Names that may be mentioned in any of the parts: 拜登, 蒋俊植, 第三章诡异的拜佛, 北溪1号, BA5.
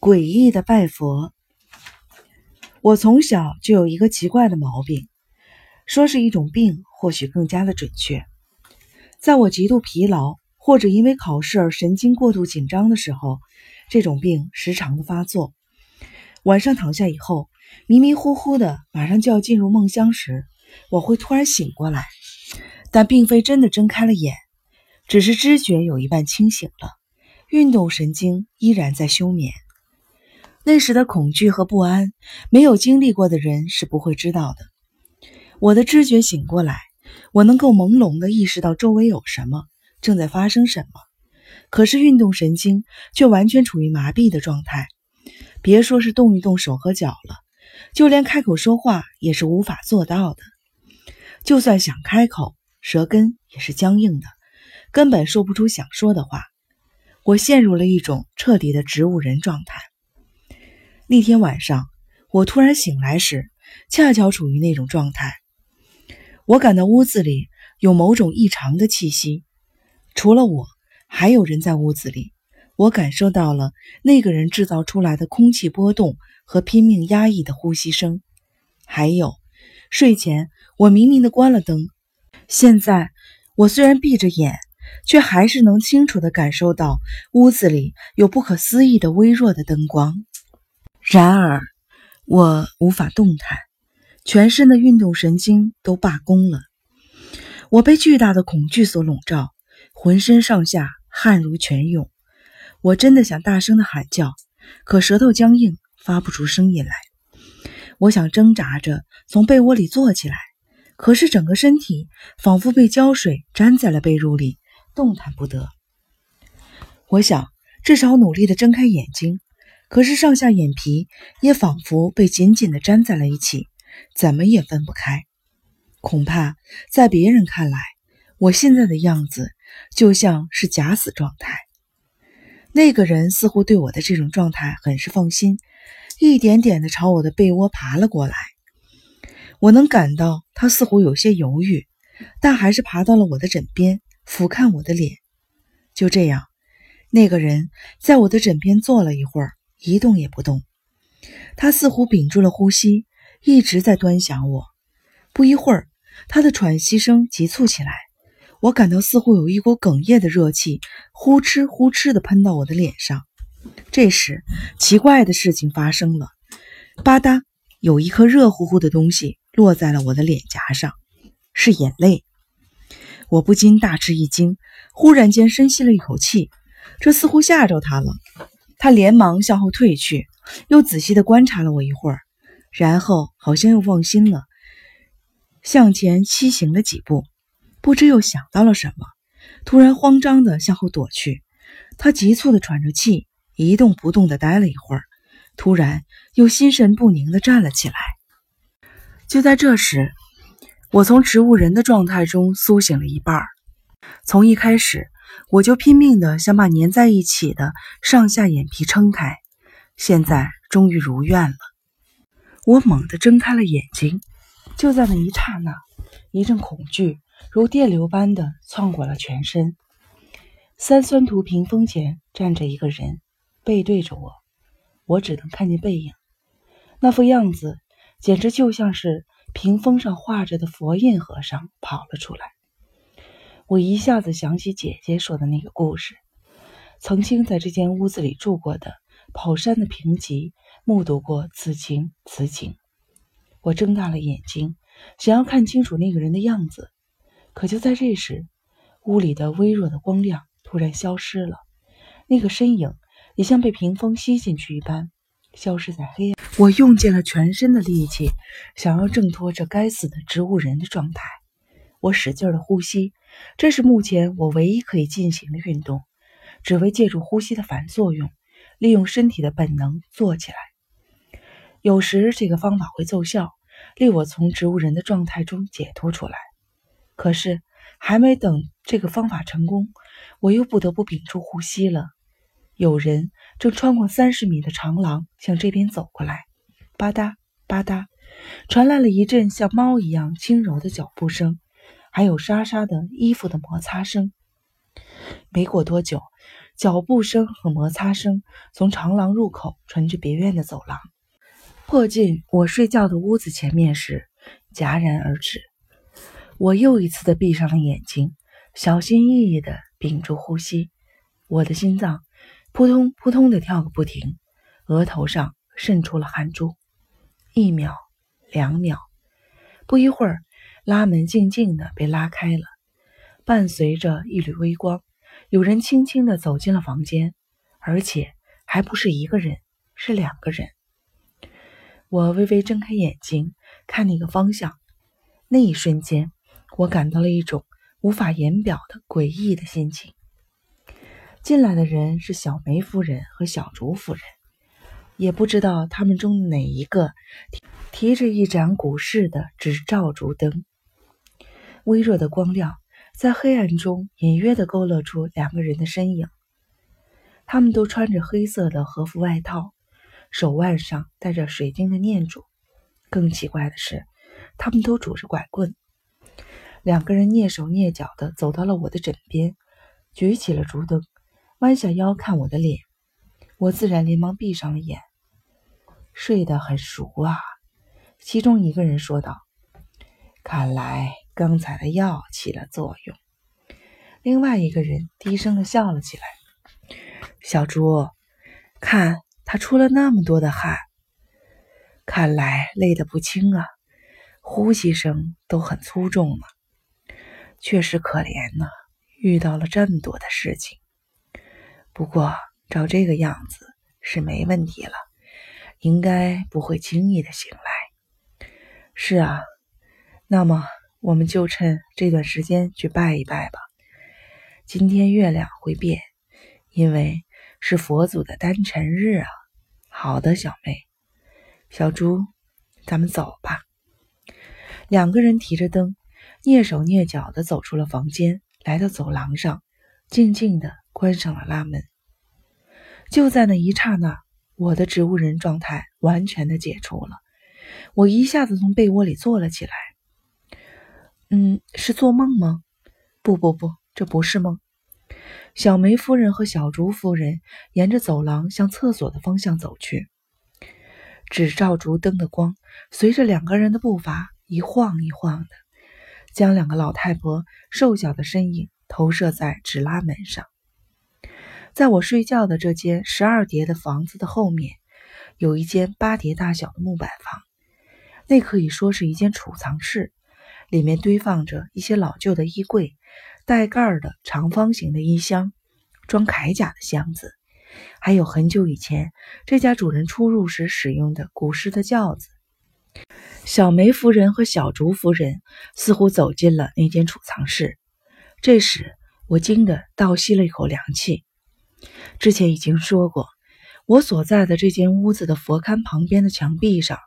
诡异的拜佛。我从小就有一个奇怪的毛病，说是一种病或许更加的准确。在我极度疲劳或者因为考试而神经过度紧张的时候，这种病时常的发作。晚上躺下以后，迷迷糊糊的马上就要进入梦乡时，我会突然醒过来，但并非真的睁开了眼，只是知觉有一半清醒了，运动神经依然在休眠。那时的恐惧和不安，没有经历过的人是不会知道的。我的知觉醒过来，我能够朦胧地意识到周围有什么，正在发生什么，可是运动神经却完全处于麻痹的状态，别说是动一动手和脚了，就连开口说话也是无法做到的。就算想开口，舌根也是僵硬的，根本说不出想说的话。我陷入了一种彻底的植物人状态。那天晚上，我突然醒来时，恰巧处于那种状态。我感到屋子里有某种异常的气息，除了我，还有人在屋子里。我感受到了那个人制造出来的空气波动和拼命压抑的呼吸声。还有，睡前我明明地关了灯，现在我虽然闭着眼，却还是能清楚地感受到屋子里有不可思议的微弱的灯光。然而，我无法动弹，全身的运动神经都罢工了。我被巨大的恐惧所笼罩，浑身上下汗如泉涌。我真的想大声地喊叫，可舌头僵硬，发不出声音来。我想挣扎着从被窝里坐起来，可是整个身体仿佛被胶水粘在了被褥里，动弹不得。我想至少努力地睁开眼睛，可是上下眼皮也仿佛被紧紧地粘在了一起，怎么也分不开。恐怕在别人看来，我现在的样子就像是假死状态。那个人似乎对我的这种状态很是放心，一点点地朝我的被窝爬了过来。我能感到他似乎有些犹豫，但还是爬到了我的枕边，俯瞰我的脸。就这样，那个人在我的枕边坐了一会儿，一动也不动。他似乎屏住了呼吸，一直在端详我。不一会儿，他的喘息声急促起来，我感到似乎有一股哽咽的热气呼哧呼哧地喷到我的脸上。这时，奇怪的事情发生了，吧嗒，有一颗热乎乎的东西落在了我的脸颊上，是眼泪。我不禁大吃一惊，忽然间深吸了一口气，这似乎吓着他了。他连忙向后退去，又仔细地观察了我一会儿，然后好像又放心了，向前西行了几步，不知又想到了什么，突然慌张地向后躲去。他急促地喘着气，一动不动地待了一会儿，突然又心神不宁地站了起来。就在这时，我从植物人的状态中苏醒了一半。从一开始，我就拼命地想把粘在一起的上下眼皮撑开，现在终于如愿了。我猛地睁开了眼睛，就在那一刹那，一阵恐惧如电流般地窜过了全身。三酸图屏风前站着一个人，背对着我，我只能看见背影，那副样子简直就像是屏风上画着的佛印和尚跑了出来。我一下子想起姐姐说的那个故事，曾经在这间屋子里住过的跑山的平吉目睹过此景。我睁大了眼睛，想要看清楚那个人的样子，可就在这时，屋里的微弱的光亮突然消失了，那个身影也像被屏风吸进去一般，消失在黑暗。我用尽了全身的力气，想要挣脱这该死的植物人的状态。我使劲的呼吸，这是目前我唯一可以进行的运动，只为借助呼吸的反作用，利用身体的本能坐起来。有时这个方法会奏效，令我从植物人的状态中解脱出来。可是还没等这个方法成功，我又不得不屏住呼吸了。有人正穿过30米的长廊向这边走过来，吧嗒吧嗒，传来了一阵像猫一样轻柔的脚步声，还有沙沙的衣服的摩擦声。没过多久，脚步声和摩擦声从长廊入口传至别院的走廊。迫近我睡觉的屋子前面时，戛然而止。我又一次的闭上了眼睛，小心翼翼的屏住呼吸。我的心脏扑通扑通的跳个不停，额头上渗出了汗珠。一秒，2秒，不一会儿，拉门静静的被拉开了，伴随着一缕微光，有人轻轻的走进了房间，而且还不是一个人，是2个人。我微微睁开眼睛，看那个方向，那一瞬间，我感到了一种无法言表的诡异的心情。进来的人是小梅夫人和小竹夫人，也不知道他们中的哪一个提着一盏古式的纸罩烛灯，微弱的光亮在黑暗中隐约地勾勒出2个人的身影。他们都穿着黑色的和服外套，手腕上戴着水晶的念珠。更奇怪的是，他们都拄着拐棍。2个人蹑手蹑脚地走到了我的枕边，举起了烛灯，弯下腰看我的脸。我自然连忙闭上了眼。睡得很熟啊，其中一个人说道，看来刚才的药起了作用。另外一个人低声的笑了起来，小猪，看他出了那么多的汗，看来累得不轻啊，呼吸声都很粗重了，确实可怜呢，遇到了这么多的事情。不过照这个样子是没问题了，应该不会轻易的醒来。是啊，那么我们就趁这段时间去拜一拜吧。今天月亮会变，因为是佛祖的诞辰日啊。好的，小妹。小猪，咱们走吧。2个人提着灯，蹑手蹑脚地走出了房间，来到走廊上，静静地关上了拉门。就在那一刹那，我的植物人状态完全的解除了，我一下子从被窝里坐了起来。是做梦吗？不，这不是梦。小梅夫人和小竹夫人沿着走廊向厕所的方向走去，只照烛灯的光随着2个人的步伐一晃一晃的，将2个老太婆瘦小的身影投射在纸拉门上。在我睡觉的这间12叠的房子的后面，有一间8叠大小的木板房，那可以说是一间储藏室，里面堆放着一些老旧的衣柜、带盖的长方形的衣箱、装铠甲的箱子，还有很久以前这家主人出入时使用的古式的轿子。小梅夫人和小竹夫人似乎走进了那间储藏室，这时我惊得倒吸了一口凉气。之前已经说过，我所在的这间屋子的佛龛旁边的墙壁上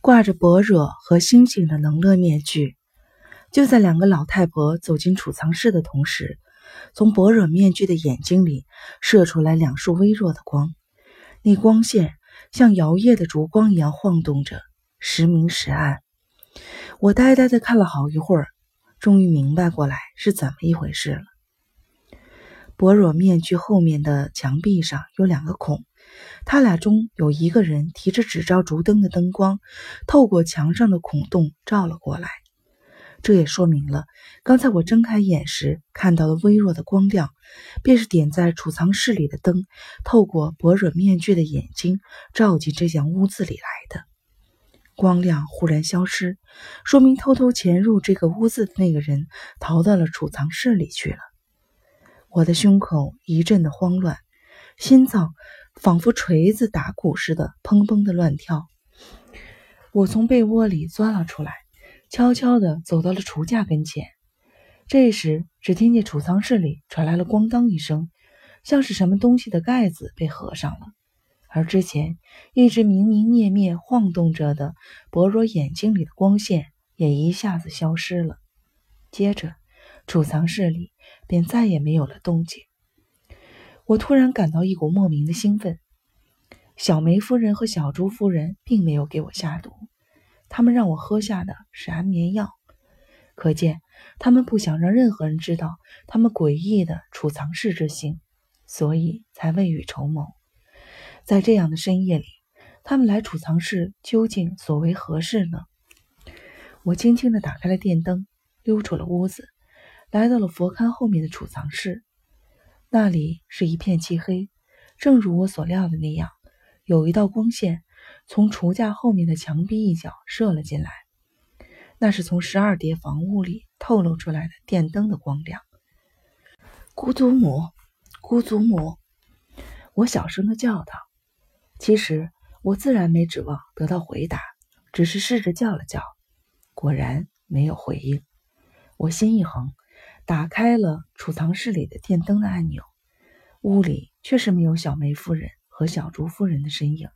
挂着般若和星星的能乐面具。就在2个老太婆走进储藏室的同时，从般若面具的眼睛里射出来2束微弱的光，那光线像摇曳的烛光一样晃动着，时明时暗。我呆呆地看了好一会儿，终于明白过来是怎么一回事了。般若面具后面的墙壁上有2个孔，他俩中有一个人提着纸罩烛灯的灯光透过墙上的孔洞照了过来，这也说明了刚才我睁开眼时看到的微弱的光亮便是点在储藏室里的灯透过般若面具的眼睛照进这间屋子里来的。光亮忽然消失，说明偷偷潜入这个屋子的那个人逃到了储藏室里去了。我的胸口一阵的慌乱，心脏仿佛锤子打鼓似的砰砰的乱跳。我从被窝里钻了出来，悄悄地走到了厨架跟前。这时只听见储藏室里传来了咣当一声，像是什么东西的盖子被合上了，而之前一直明明灭灭晃动着的般若眼睛里的光线也一下子消失了。接着储藏室里便再也没有了动静。我突然感到一股莫名的兴奋。小梅夫人和小朱夫人并没有给我下毒，他们让我喝下的是安眠药，可见他们不想让任何人知道他们诡异的储藏室之行，所以才未雨绸缪。在这样的深夜里，他们来储藏室究竟所为何事呢？我轻轻地打开了电灯，溜出了屋子，来到了佛龛后面的储藏室。那里是一片漆黑，正如我所料的那样，有一道光线从橱架后面的墙壁一角射了进来，那是从12叠房屋里透露出来的电灯的光亮。姑祖母，姑祖母，我小声地叫道。其实我自然没指望得到回答，只是试着叫了叫，果然没有回应。我心一横，打开了储藏室里的电灯的按钮，屋里确实没有小梅夫人和小竹夫人的身影。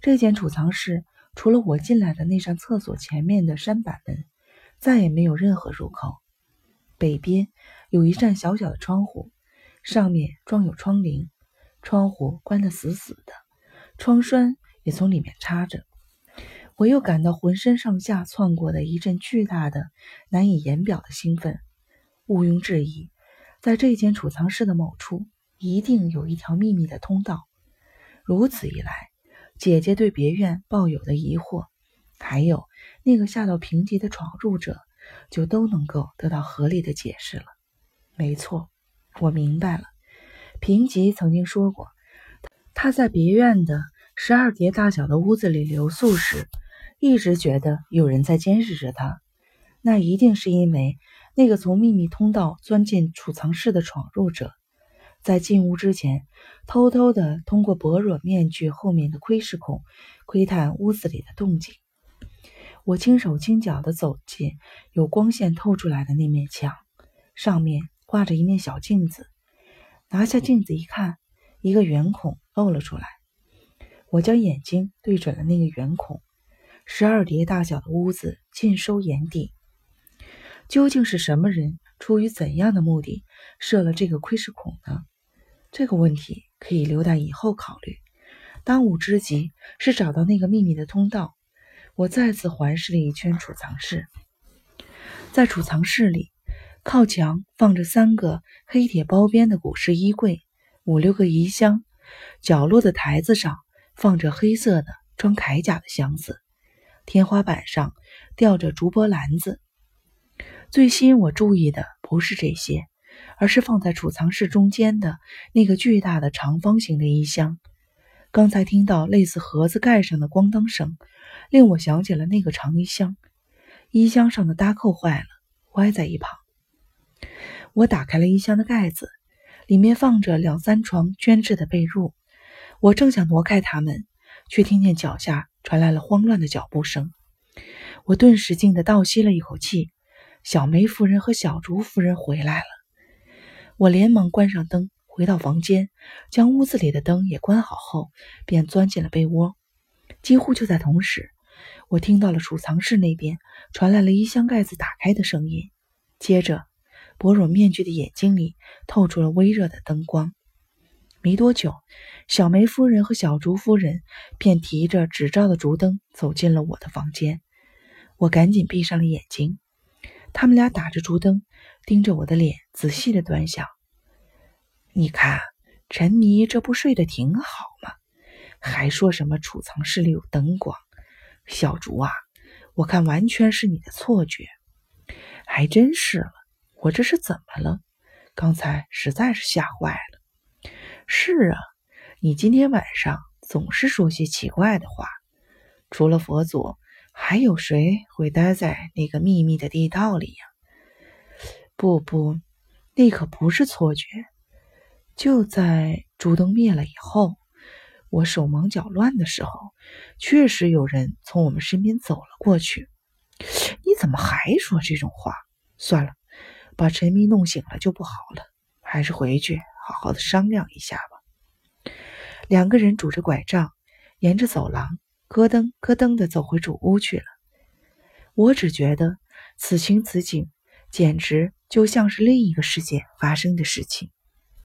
这间储藏室除了我进来的那扇厕所前面的杉板门，再也没有任何入口。北边有一扇小小的窗户，上面装有窗棂，窗户关得死死的，窗栓也从里面插着。我又感到浑身上下窜过的一阵巨大的难以言表的兴奋。毋庸置疑，在这间储藏室的某处一定有一条秘密的通道。如此一来，姐姐对别院抱有的疑惑，还有那个下到评级的闯入者，就都能够得到合理的解释了。没错，我明白了。评级曾经说过，他在别院的12叠大小的屋子里留宿时，一直觉得有人在监视着他。那一定是因为那个从秘密通道钻进储藏室的闯入者，在进屋之前偷偷地通过薄弱面具后面的窥视孔窥探屋子里的动静。我轻手轻脚地走进有光线透出来的那面墙，上面挂着一面小镜子。拿下镜子一看，一个圆孔露了出来。我将眼睛对准了那个圆孔，12叠大小的屋子尽收眼底。究竟是什么人出于怎样的目的设了这个窥视孔呢？这个问题可以留待以后考虑。当务之急是找到那个秘密的通道。我再次环视了一圈储藏室。在储藏室里，靠墙放着3个黑铁包边的古式衣柜，5、6个衣箱，角落的台子上放着黑色的装铠甲的箱子，天花板上吊着竹箔篮子。最吸引我注意的不是这些，而是放在储藏室中间的那个巨大的长方形的衣箱。刚才听到类似盒子盖上的咣当声，令我想起了那个长衣箱。衣箱上的搭扣坏了，歪在一旁。我打开了衣箱的盖子，里面放着2、3床绢制的被褥。我正想挪开它们，却听见脚下传来了慌乱的脚步声。我顿时惊得倒吸了一口气，小梅夫人和小竹夫人回来了。我连忙关上灯，回到房间，将屋子里的灯也关好后，便钻进了被窝。几乎就在同时，我听到了储藏室那边传来了衣箱盖子打开的声音，接着薄弱面具的眼睛里透出了微热的灯光。没多久，小梅夫人和小竹夫人便提着纸罩的竹灯走进了我的房间。我赶紧闭上了眼睛，他们俩打着竹灯，盯着我的脸仔细地端详。你看，沉迷这不睡得挺好吗？还说什么储藏室里有灯光，小竹啊，我看完全是你的错觉。还真是了，我这是怎么了？刚才实在是吓坏了。是啊，你今天晚上总是说些奇怪的话。除了佛祖，还有谁会待在那个秘密的地道里呀？不，那可不是错觉。就在烛灯灭了以后，我手忙脚乱的时候，确实有人从我们身边走了过去。你怎么还说这种话？算了，把沉迷弄醒了就不好了，还是回去好好的商量一下吧。2个人拄着拐杖，沿着走廊咯噔咯噔地走回主屋去了。我只觉得此情此景简直就像是另一个世界发生的事情。